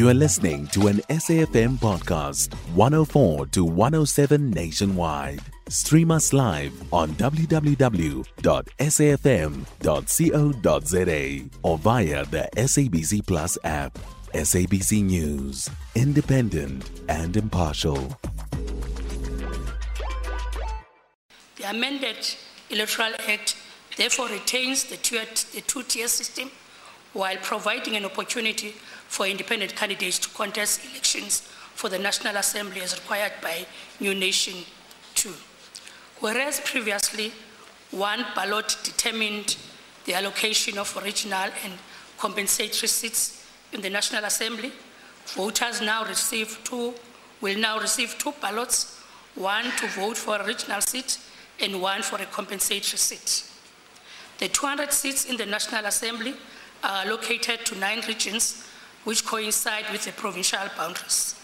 You are listening to an SAFM podcast, 104 to 107 nationwide. Stream us live on www.safm.co.za or via the SABC Plus app. SABC News, independent and impartial. The amended Electoral Act therefore retains the two-tier system while providing an opportunity for independent candidates to contest elections for the National Assembly as required by New National 2. Whereas previously, one ballot determined the allocation of original and compensatory seats in the National Assembly, voters will now receive two ballots, one to vote for an original seat and one for a compensatory seat. The 200 seats in the National Assembly are allocated to 9 regions, which coincide with the provincial boundaries.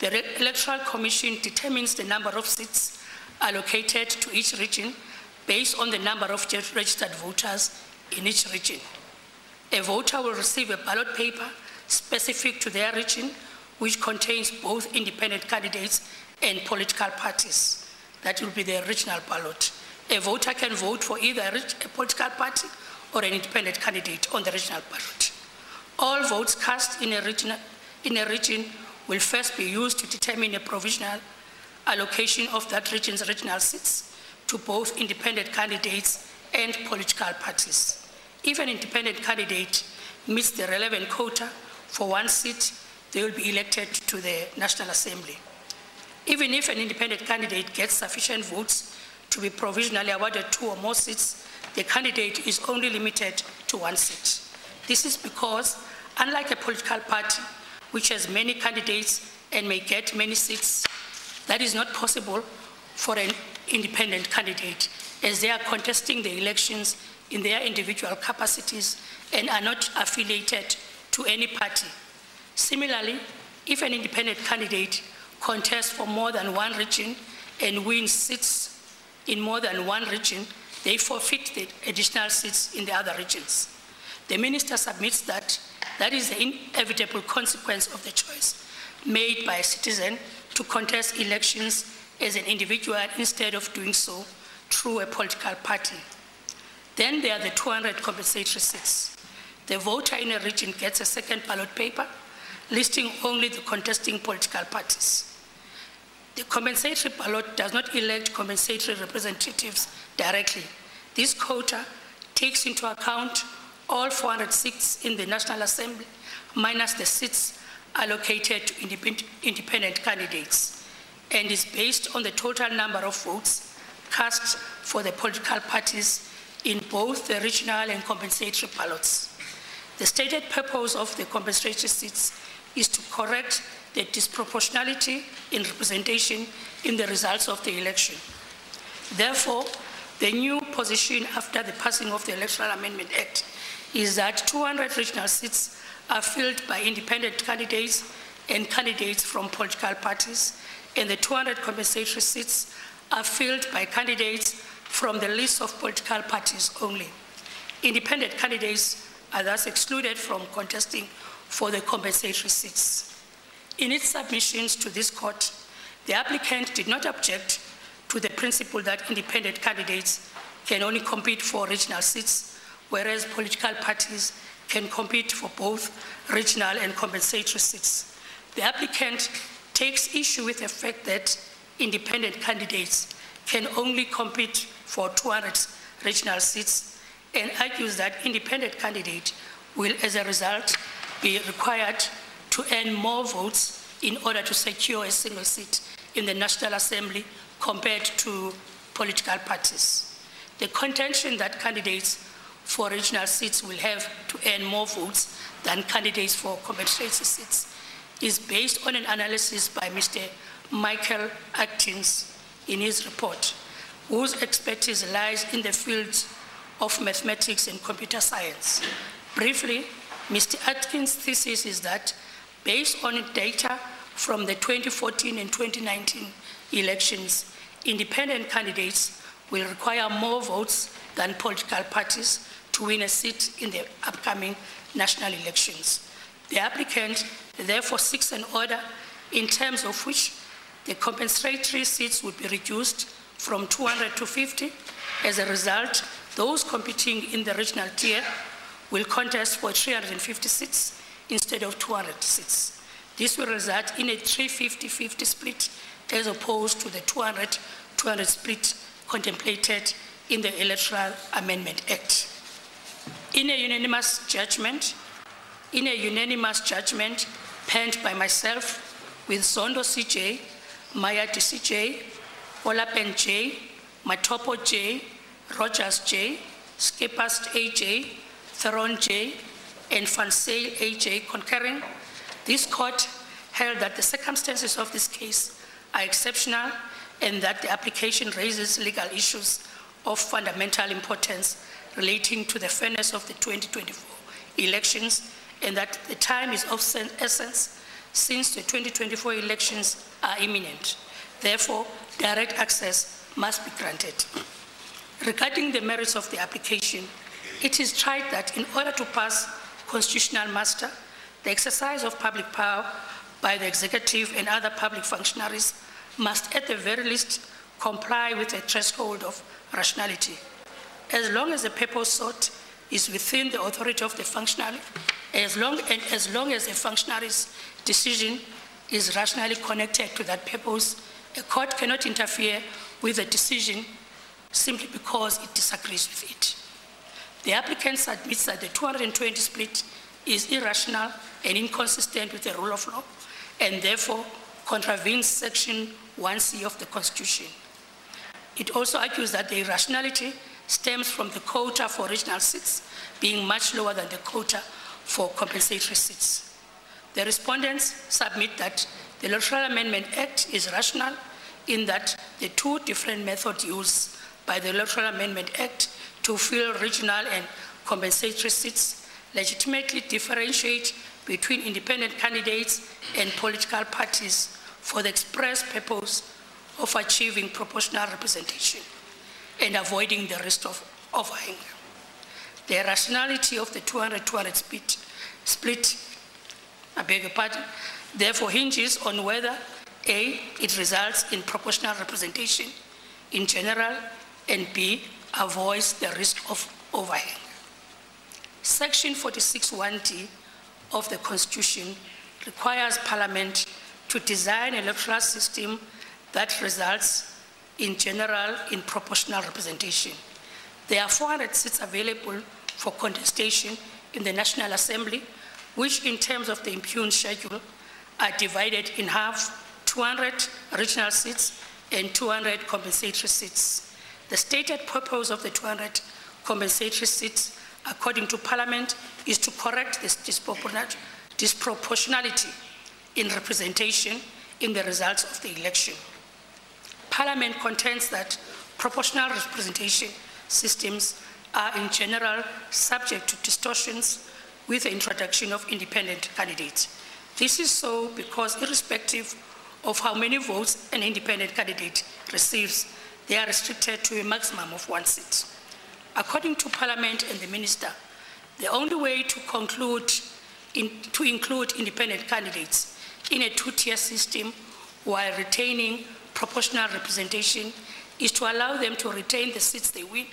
The Electoral Commission determines the number of seats allocated to each region based on the number of registered voters in each region. A voter will receive a ballot paper specific to their region, which contains both independent candidates and political parties. That will be the regional ballot. A voter can vote for either a political party or an independent candidate on the regional ballot. All votes cast in a region will first be used to determine a provisional allocation of that region's regional seats to both independent candidates and political parties. If an independent candidate meets the relevant quota for one seat, they will be elected to the National Assembly. Even if an independent candidate gets sufficient votes to be provisionally awarded 2 or more seats, the candidate is only limited to 1 seat. This is because, unlike a political party, which has many candidates and may get many seats, that is not possible for an independent candidate, as they are contesting the elections in their individual capacities and are not affiliated to any party. Similarly, if an independent candidate contests for more than one region and wins seats in more than one region, they forfeit the additional seats in the other regions. The minister submits that is the inevitable consequence of the choice made by a citizen to contest elections as an individual instead of doing so through a political party. Then there are the 200 compensatory seats. The voter in a region gets a second ballot paper listing only the contesting political parties. The compensatory ballot does not elect compensatory representatives directly. This quota takes into account all 400 seats in the National Assembly, minus the seats allocated to independent candidates, and is based on the total number of votes cast for the political parties in both the regional and compensatory ballots. The stated purpose of the compensatory seats is to correct the disproportionality in representation in the results of the election. Therefore, the new position after the passing of the Electoral Amendment Act is that 200 regional seats are filled by independent candidates and candidates from political parties, and the 200 compensatory seats are filled by candidates from the list of political parties only. Independent candidates are thus excluded from contesting for the compensatory seats. In its submissions to this court, the applicant did not object to the principle that independent candidates can only compete for regional seats, whereas political parties can compete for both regional and compensatory seats. The applicant takes issue with the fact that independent candidates can only compete for 200 regional seats and argues that independent candidates will, as a result, be required to earn more votes in order to secure a single seat in the National Assembly compared to political parties. The contention that candidates for regional seats will have to earn more votes than candidates for compensatory seats is based on an analysis by Mr. Michael Atkins in his report, whose expertise lies in the fields of mathematics and computer science. Briefly, Mr. Atkins' thesis is that based on data from the 2014 and 2019 elections, independent candidates will require more votes than political parties to win a seat in the upcoming national elections. The applicant therefore seeks an order in terms of which the compensatory seats would be reduced from 200 to 50. As a result, those competing in the regional tier will contest for 350 seats instead of 200 seats. This will result in a 350-50 split as opposed to the 200-200 split contemplated in the Electoral Amendment Act. In a unanimous judgment penned by myself with Zondo CJ, Maya DCJ, Olapen J, Matopo J, Rogers J, Schippers AJ, Theron J, and Fonsei AJ concurring, this court held that the circumstances of this case are exceptional and that the application raises legal issues of fundamental importance relating to the fairness of the 2024 elections, and that the time is of essence since the 2024 elections are imminent. Therefore, direct access must be granted. Regarding the merits of the application, it is tried that in order to pass constitutional muster, the exercise of public power by the executive and other public functionaries must at the very least comply with a threshold of rationality. As long as the purpose sought is within the authority of the functionary, as long as the functionary's decision is rationally connected to that purpose, a court cannot interfere with the decision simply because it disagrees with it. The applicant admits that the 220 split is irrational and inconsistent with the rule of law, and therefore contravenes Section 1C of the Constitution. It also argues that the irrationality stems from the quota for regional seats being much lower than the quota for compensatory seats. The respondents submit that the Electoral Amendment Act is rational in that the two different methods used by the Electoral Amendment Act to fill regional and compensatory seats legitimately differentiate between independent candidates and political parties for the express purpose of achieving proportional representation and avoiding the risk of overhang. The rationality of the 200-200 split, therefore hinges on whether A, it results in proportional representation in general, and B, avoids the risk of overhang. Section 46(1)(d) of the Constitution requires Parliament to design an electoral system that results in general in proportional representation. There are 400 seats available for contestation in the National Assembly, which in terms of the impugned schedule are divided in half, 200 regional seats and 200 compensatory seats. The stated purpose of the 200 compensatory seats, according to Parliament, is to correct this disproportionality in representation in the results of the election. Parliament contends that proportional representation systems are in general subject to distortions with the introduction of independent candidates. This is so because irrespective of how many votes an independent candidate receives, they are restricted to a maximum of one seat. According to Parliament and the Minister, the only way to include independent candidates in a two-tier system while retaining proportional representation is to allow them to retain the seats they win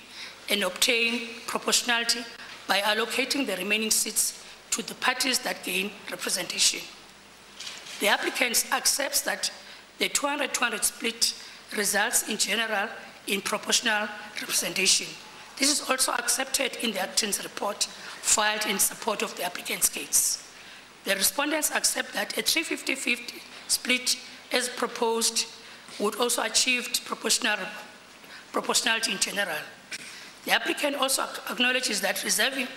and obtain proportionality by allocating the remaining seats to the parties that gain representation. The applicant accepts that the 200-200 split results in general in proportional representation. This is also accepted in the Atkins report filed in support of the applicant's case. The respondents accept that a 350-50 split as proposed would also achieve proportionality in general. The applicant also acknowledges that reserving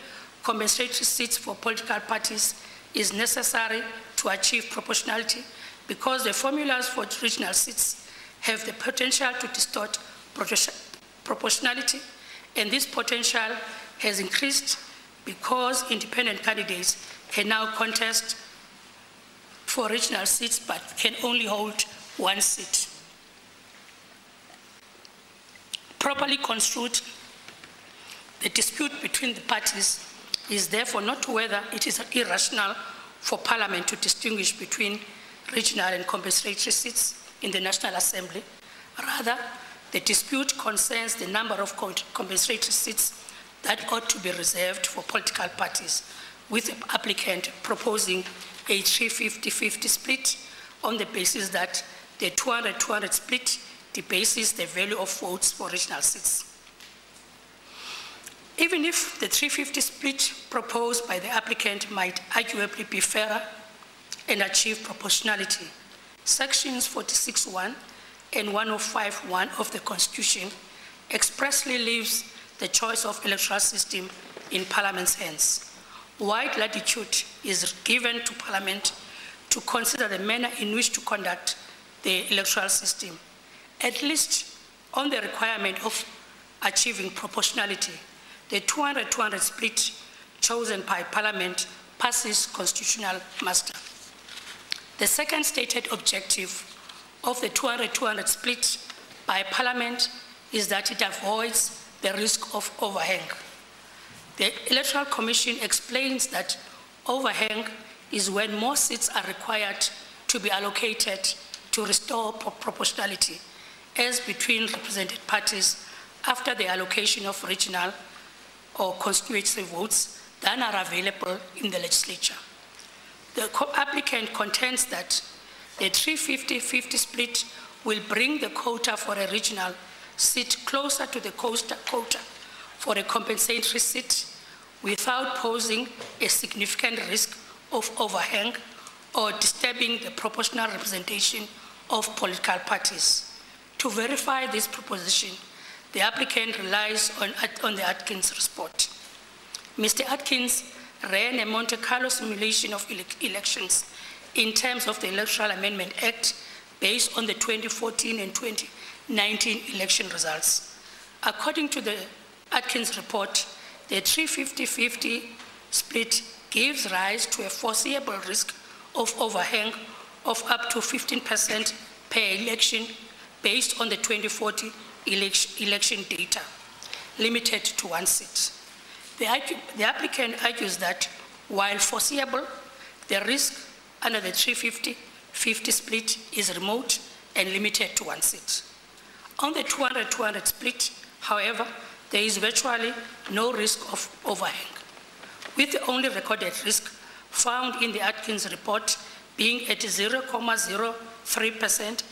compensatory seats for political parties is necessary to achieve proportionality because the formulas for regional seats have the potential to distort proportionality, and this potential has increased because independent candidates can now contest for regional seats but can only hold one seat. Properly construed, the dispute between the parties is therefore not whether it is irrational for Parliament to distinguish between regional and compensatory seats in the National Assembly. Rather, the dispute concerns the number of compensatory seats that ought to be reserved for political parties, with the applicant proposing a 350-50 split on the basis that the 200-200 split debases the value of votes for regional seats. Even if the 350 split proposed by the applicant might arguably be fairer and achieve proportionality, sections 46(1) and 105(1) of the Constitution expressly leaves the choice of electoral system in Parliament's hands. Wide latitude is given to Parliament to consider the manner in which to conduct the electoral system, at least on the requirement of achieving proportionality. The 200-200 split chosen by Parliament passes constitutional muster. The second stated objective of the 200-200 split by Parliament is that it avoids the risk of overhang. The Electoral Commission explains that overhang is when more seats are required to be allocated to restore proportionality as between represented parties after the allocation of regional or constituency votes than are available in the legislature. The applicant contends that the 350-50 split will bring the quota for a regional seat closer to the quota for a compensatory seat without posing a significant risk of overhang or disturbing the proportional representation of political parties. To verify this proposition, the applicant relies on the Atkins report. Mr. Atkins ran a Monte Carlo simulation of elections in terms of the Electoral Amendment Act based on the 2014 and 2019 election results. According to the Atkins report, the 350-50 split gives rise to a foreseeable risk of overhang of up to 15% per election based on the 2040 election data, limited to one seat. The applicant argues that while foreseeable, the risk under the 350-50 split is remote and limited to one seat. On the 200-200 split, however, there is virtually no risk of overhang, with the only recorded risk found in the Atkins report being at 0.03%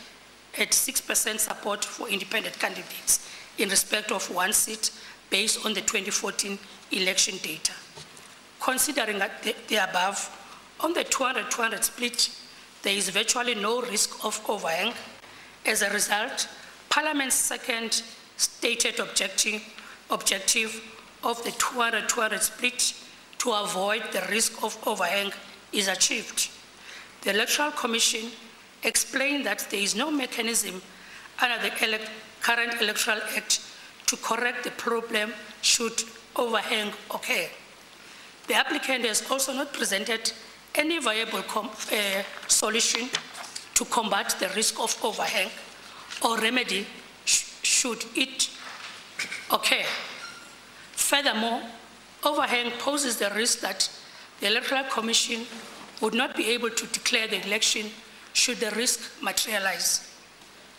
at 6% support for independent candidates in respect of one seat based on the 2014 election data. Considering the above, on the 200-200 split, there is virtually no risk of overhang. As a result, Parliament's second stated objective of the 200-200 split to avoid the risk of overhang is achieved. The Electoral Commission explained that there is no mechanism under the current Electoral Act to correct the problem should overhang occur. The applicant has also not presented any viable solution to combat the risk of overhang or remedy should it occur. Furthermore, overhang poses the risk that the Electoral Commission would not be able to declare the election should the risk materialize.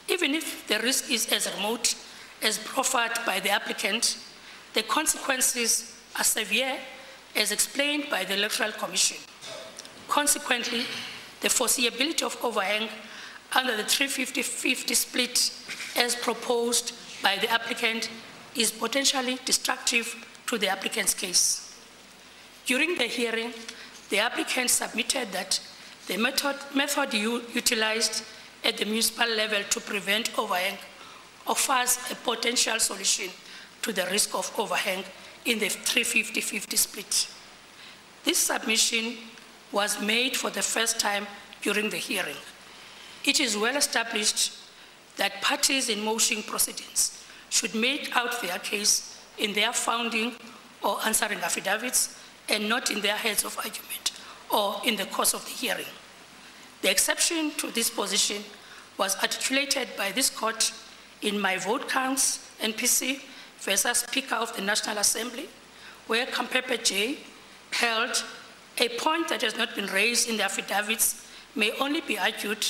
Even if the risk is as remote as proffered by the applicant, the consequences are severe as explained by the Electoral Commission. Consequently, the foreseeability of overhang under the 350-50 split as proposed by the applicant is potentially destructive to the applicant's case. During the hearing, the applicant submitted that the method utilized at the municipal level to prevent overhang offers a potential solution to the risk of overhang in the 350-50 split. This submission was made for the first time during the hearing. It is well established that parties in motion proceedings should make out their case in their founding or answering affidavits and not in their heads of argument or in the course of the hearing. The exception to this position was articulated by this court in My Vote Counts NPC versus Speaker of the National Assembly, where Kam J held A point that has not been raised in the affidavits may only be argued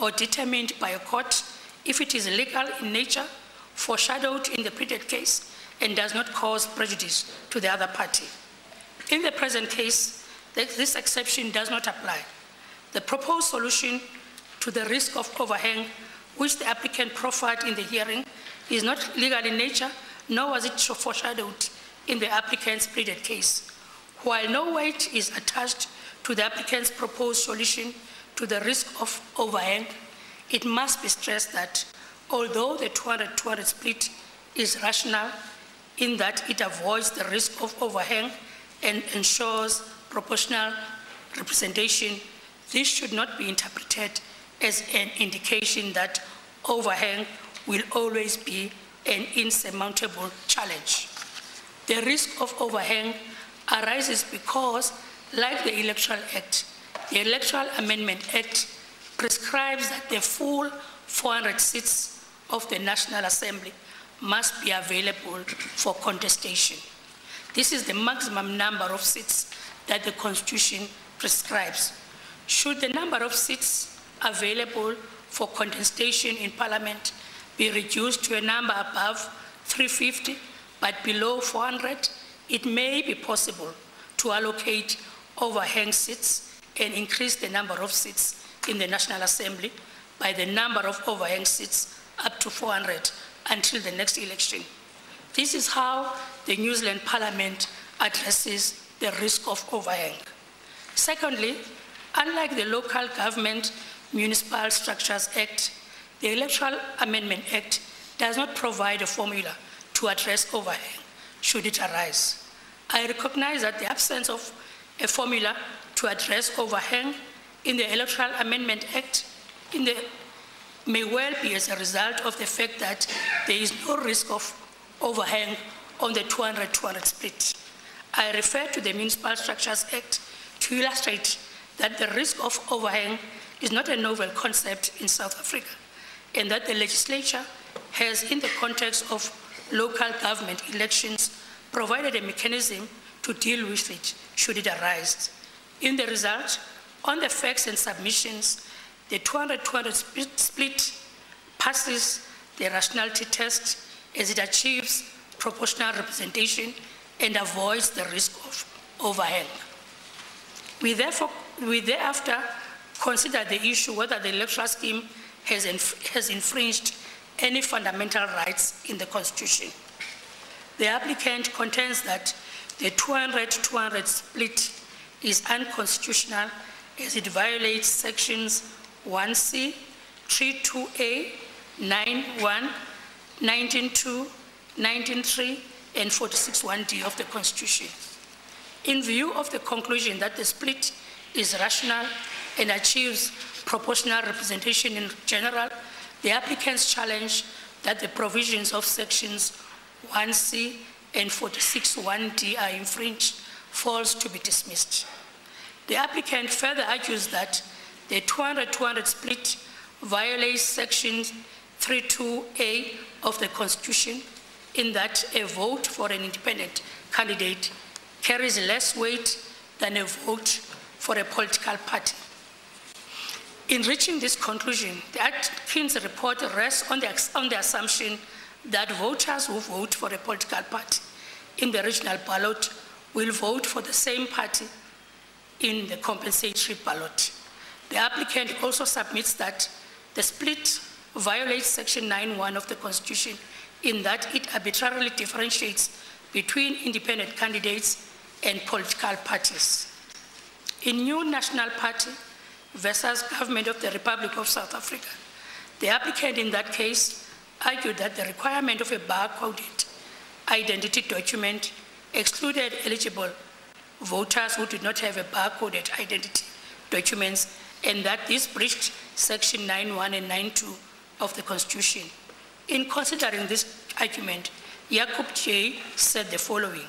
or determined by a court if it is legal in nature, foreshadowed in the pleaded case, and does not cause prejudice to the other party. In the present case, this exception does not apply. The proposed solution to the risk of overhang which the applicant proffered in the hearing is not legal in nature, nor was it foreshadowed in the applicant's pleaded case. While no weight is attached to the applicant's proposed solution to the risk of overhang, it must be stressed that although the 200-200 split is rational in that it avoids the risk of overhang and ensures proportional representation, this should not be interpreted as an indication that overhang will always be an insurmountable challenge. The risk of overhang arises because, like the Electoral Act, the Electoral Amendment Act prescribes that the full 400 seats of the National Assembly must be available for contestation. This is the maximum number of seats that the Constitution prescribes. Should the number of seats available for contestation in Parliament be reduced to a number above 350 but below 400, it may be possible to allocate overhang seats and increase the number of seats in the National Assembly by the number of overhang seats up to 400 until the next election. This is how the New Zealand Parliament addresses the risk of overhang. Secondly, unlike the Local Government Municipal Structures Act, the Electoral Amendment Act does not provide a formula to address overhang should it arise. I recognize that the absence of a formula to address overhang in the Electoral Amendment Act may well be as a result of the fact that there is no risk of overhang on the 200-200 split. I refer to the Municipal Structures Act to illustrate that the risk of overhang is not a novel concept in South Africa, and that the legislature has, in the context of local government elections, provided a mechanism to deal with it should it arise. In the result, on the facts and submissions, the 200-200 split passes the rationality test as it achieves proportional representation and avoids the risk of overhang. We thereafter consider the issue whether the electoral scheme has infringed any fundamental rights in the Constitution. The applicant contends that the 200-200 split is unconstitutional as it violates sections 1C, 32A, 91, 192, 193, and 461D of the Constitution. In view of the conclusion that the split is rational and achieves proportional representation in general, the applicants challenge that the provisions of sections 1C and 461D are infringed, falls to be dismissed. The applicant further argues that the 200-200 split violates section 32A of the Constitution in that a vote for an independent candidate carries less weight than a vote for a political party. In reaching this conclusion, the Atkins report rests on the assumption that voters who vote for a political party in the regional ballot will vote for the same party in the compensatory ballot. The applicant also submits that the split violates Section 9(1) of the Constitution in that it arbitrarily differentiates between independent candidates and political parties. In New National Party versus Government of the Republic of South Africa, the applicant in that case argued that the requirement of a bar-coded identity document excluded eligible voters who did not have a bar-coded identity documents, and that this breached Section 9(1) and 9(2) of the Constitution. In considering this argument, Yakub J said the following: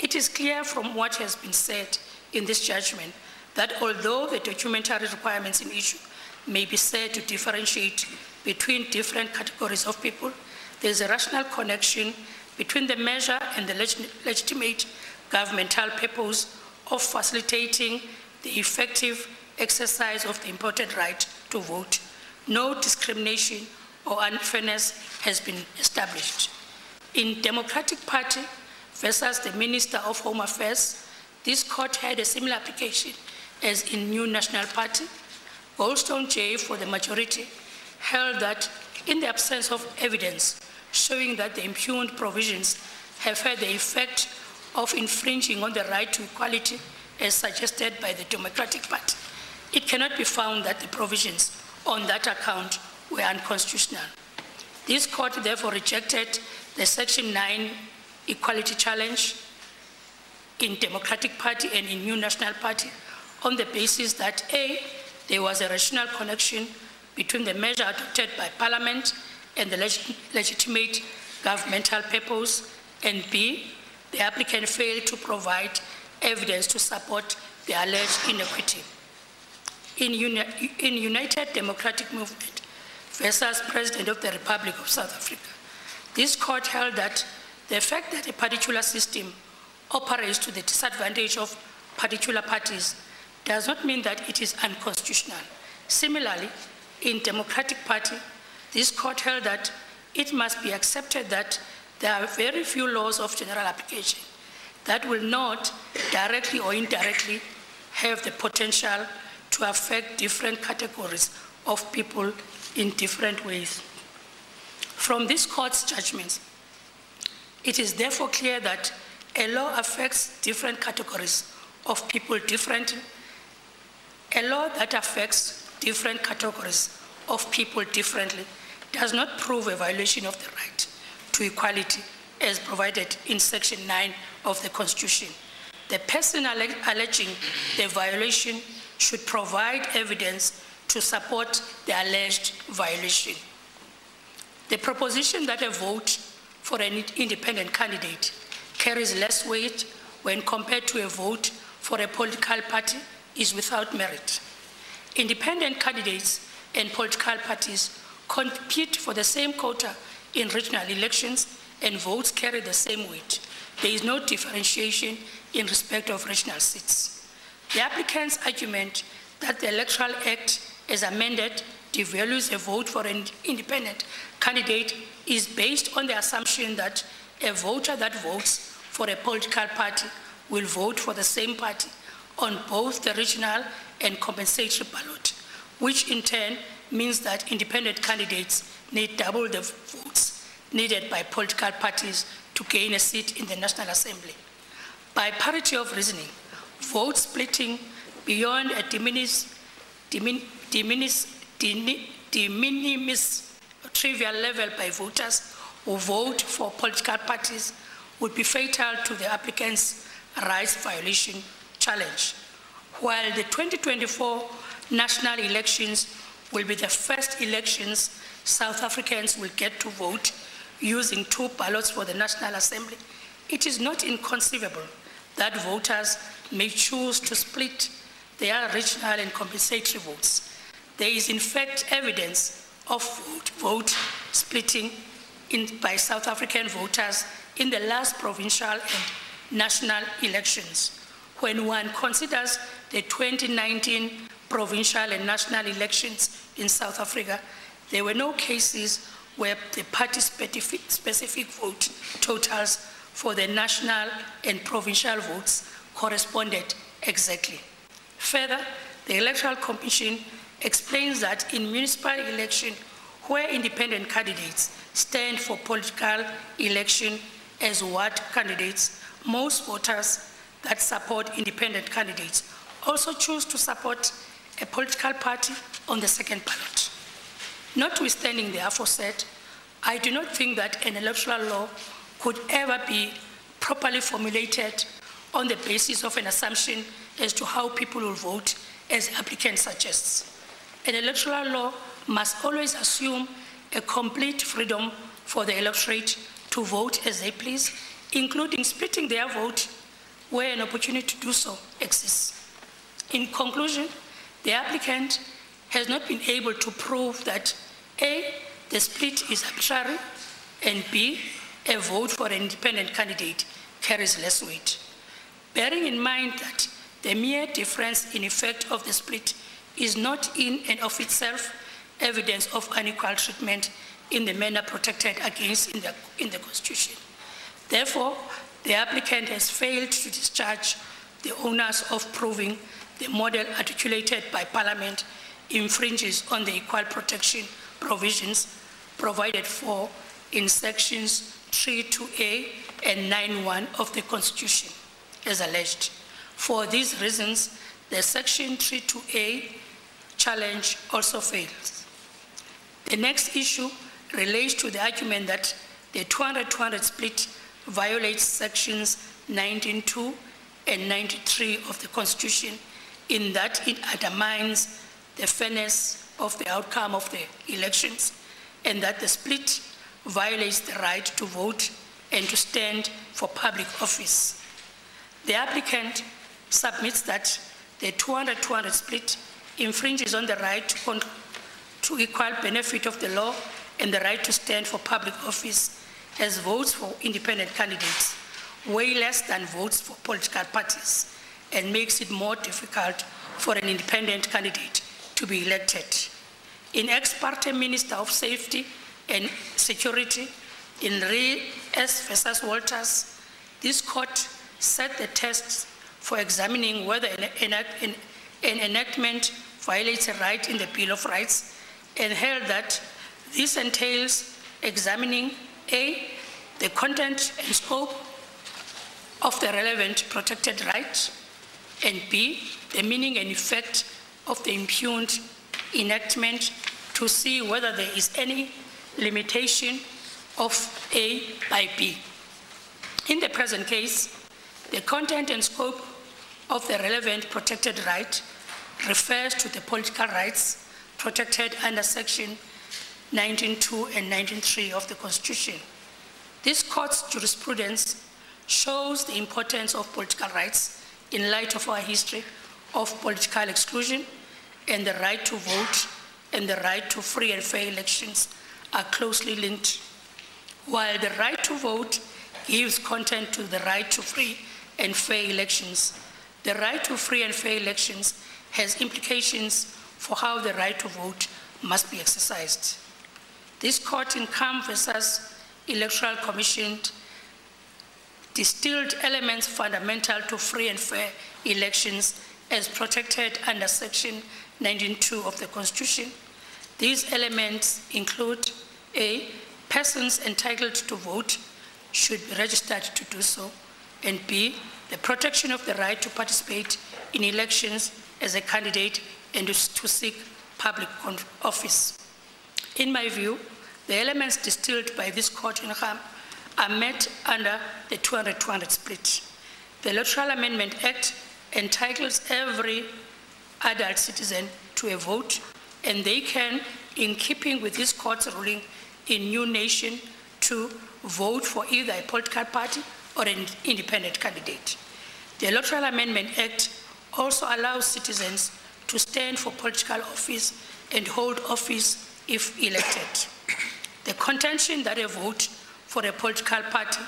"It is clear from what has been said in this judgment that although the documentary requirements in issue may be said to differentiate between different categories of people, there is a rational connection between the measure and the legitimate governmental purpose of facilitating the effective exercise of the important right to vote. No discrimination or unfairness has been established. In Democratic Party versus the Minister of Home Affairs, this court had a similar application as in New National Party. Goldstone J, for the majority, held that in the absence of evidence showing that the impugned provisions have had the effect of infringing on the right to equality as suggested by the Democratic Party, it cannot be found that the provisions on that account were unconstitutional. This court therefore rejected the Section 9 equality challenge in Democratic Party and in New National Party on the basis that A, there was a rational connection between the measure adopted by Parliament and the legitimate governmental purpose, and B, the applicant failed to provide evidence to support the alleged inequity. In United Democratic Movement versus President of the Republic of South Africa, this court held that the fact that a particular system operates to the disadvantage of particular parties does not mean that it is unconstitutional. Similarly, in Democratic Party, this court held that it must be accepted that there are very few laws of general application that will not directly or indirectly have the potential to affect different categories of people in different ways. From this court's judgments, it is therefore clear that a law affects different categories of people differently. A law that affects different categories of people differently does not prove a violation of the right to equality as provided in Section 9 of the Constitution. The person alleging the violation should provide evidence to support the alleged violation. The proposition that a vote for an independent candidate carries less weight when compared to a vote for a political party is without merit. Independent candidates and political parties compete for the same quota in regional elections, and votes carry the same weight. There is no differentiation in respect of regional seats. The applicant's argument that the Electoral Act, as amended, devalues a vote for an independent candidate is based on the assumption that a voter that votes for a political party will vote for the same party on both the regional and compensatory ballot, which in turn means that independent candidates need double the votes needed by political parties to gain a seat in the National Assembly. By parity of reasoning, vote splitting beyond a de minimis trivial level by voters who vote for political parties would be fatal to the applicant's rights violation challenge. While the 2024 national elections will be the first elections South Africans will get to vote using two ballots for the National Assembly, it is not inconceivable that voters may choose to split their regional and compensatory votes. There is in fact evidence of vote splitting by South African voters in the last provincial and national elections. When one considers the 2019 provincial and national elections in South Africa, there were no cases where the party-specific vote totals for the national and provincial votes corresponded exactly. Further, the Electoral Commission explains that in municipal election, where independent candidates stand for political election as ward candidates, most voters that support independent candidates also choose to support a political party on the second ballot. Notwithstanding the aforesaid, I do not think that an electoral law could ever be properly formulated on the basis of an assumption as to how people will vote, as the applicant suggests. An electoral law must always assume a complete freedom for the electorate to vote as they please, including splitting their vote where an opportunity to do so exists. In conclusion, the applicant has not been able to prove that A, the split is arbitrary, and B, a vote for an independent candidate carries less weight. Bearing in mind that The mere difference in effect of the split is not in and of itself evidence of unequal treatment in the manner protected against in the Constitution. Therefore, the applicant has failed to discharge the onus of proving the model articulated by Parliament infringes on the equal protection provisions provided for in sections 3(2)(a) and 9(1) of the Constitution, as alleged. For these reasons, the section 3(2)(a) challenge also fails. The next issue relates to the argument that the 200-200 split violates sections 19(2) and 93 of the Constitution in that it undermines the fairness of the outcome of the elections, and that the split violates the right to vote and to stand for public office. The applicant submits that the 200-200 split infringes on the right to equal benefit of the law and the right to stand for public office, as votes for independent candidates weigh less than votes for political parties, and makes it more difficult for an independent candidate to be elected. In ex parte Minister of Safety and Security, in Re S. versus Walters, this court set the test for examining whether an enactment violates a right in the Bill of Rights, and held that this entails examining A, the content and scope of the relevant protected right, and B, the meaning and effect of the impugned enactment, to see whether there is any limitation of A by B. In the present case, the content and scope of the relevant protected right refers to the political rights protected under section 19(2) and 19(3) of the Constitution. This court's jurisprudence shows the importance of political rights in light of our history of political exclusion, and the right to vote and the right to free and fair elections are closely linked. While the right to vote gives content to the right to free and fair elections, the right to free and fair elections has implications for how the right to vote must be exercised. This court in Kam versus Electoral Commission distilled elements fundamental to free and fair elections as protected under section 19(2) of the Constitution. These elements include A, persons entitled to vote should be registered to do so, and B, the protection of the right to participate in elections as a candidate and to seek public office. In my view, the elements distilled by this court in Kam are met under the 200-200 split. The Electoral Amendment Act entitles every adult citizen to a vote, and they can, in keeping with this court's ruling in New Nation, to vote for either a political party or an independent candidate. The Electoral Amendment Act also allows citizens to stand for political office and hold office if elected. The contention that a vote for a political party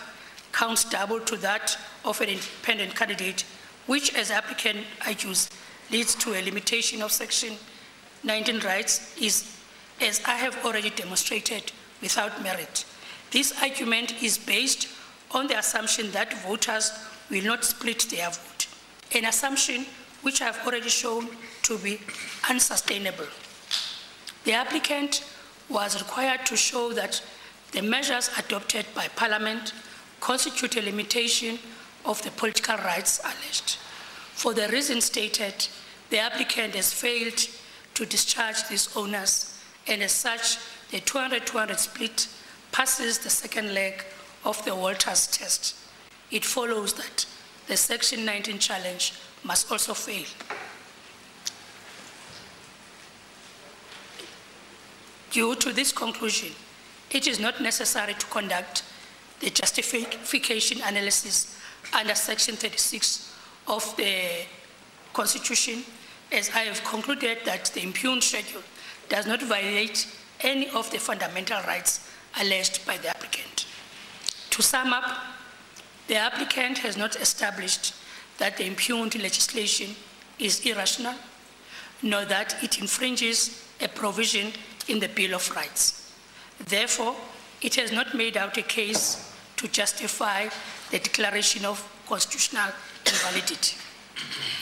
counts double to that of an independent candidate, which, as applicant argues, leads to a limitation of Section 19 rights, is, as I have already demonstrated, without merit. This argument is based on the assumption that voters will not split their vote, an assumption which I have already shown to be unsustainable. The applicant was required to show that the measures adopted by Parliament constitute a limitation of the political rights alleged. For the reasons stated, the applicant has failed to discharge this onus, and as such, the 200-200 split passes the second leg of the Walters test. It follows that the Section 19 challenge must also fail. Due to this conclusion, it is not necessary to conduct the justification analysis under Section 36 of the Constitution, as I have concluded that the impugned schedule does not violate any of the fundamental rights alleged by the applicant. To sum up, the applicant has not established that the impugned legislation is irrational, nor that it infringes a provision in the Bill of Rights. Therefore, it has not made out a case to justify the declaration of constitutional invalidity.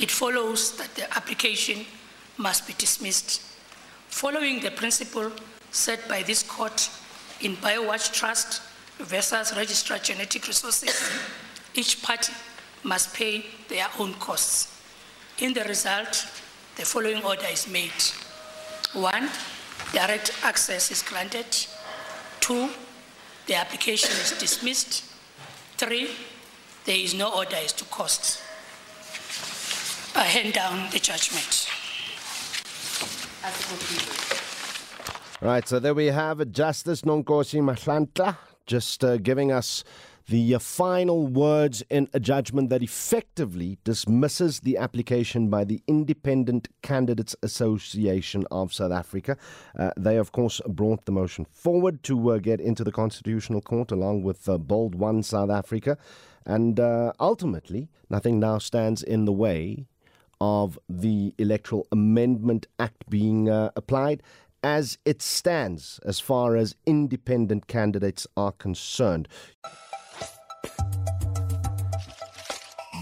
It follows that the application must be dismissed. Following the principle set by this court in Biowatch Trust versus Registrar Genetic Resources, each party must pay their own costs. In the result, the following order is made. 1, direct access is granted. 2, the application is dismissed. 3, there is no order as to costs. I hand down the judgment. Right, so there we have it. Justice Nonkosi Mhlantla just giving us the final words in a judgment that effectively dismisses the application by the Independent Candidates Association of South Africa. They, of course, brought the motion forward to get into the Constitutional Court along with Bold One South Africa. And ultimately, nothing now stands in the way of the Electoral Amendment Act being applied as it stands as far as independent candidates are concerned.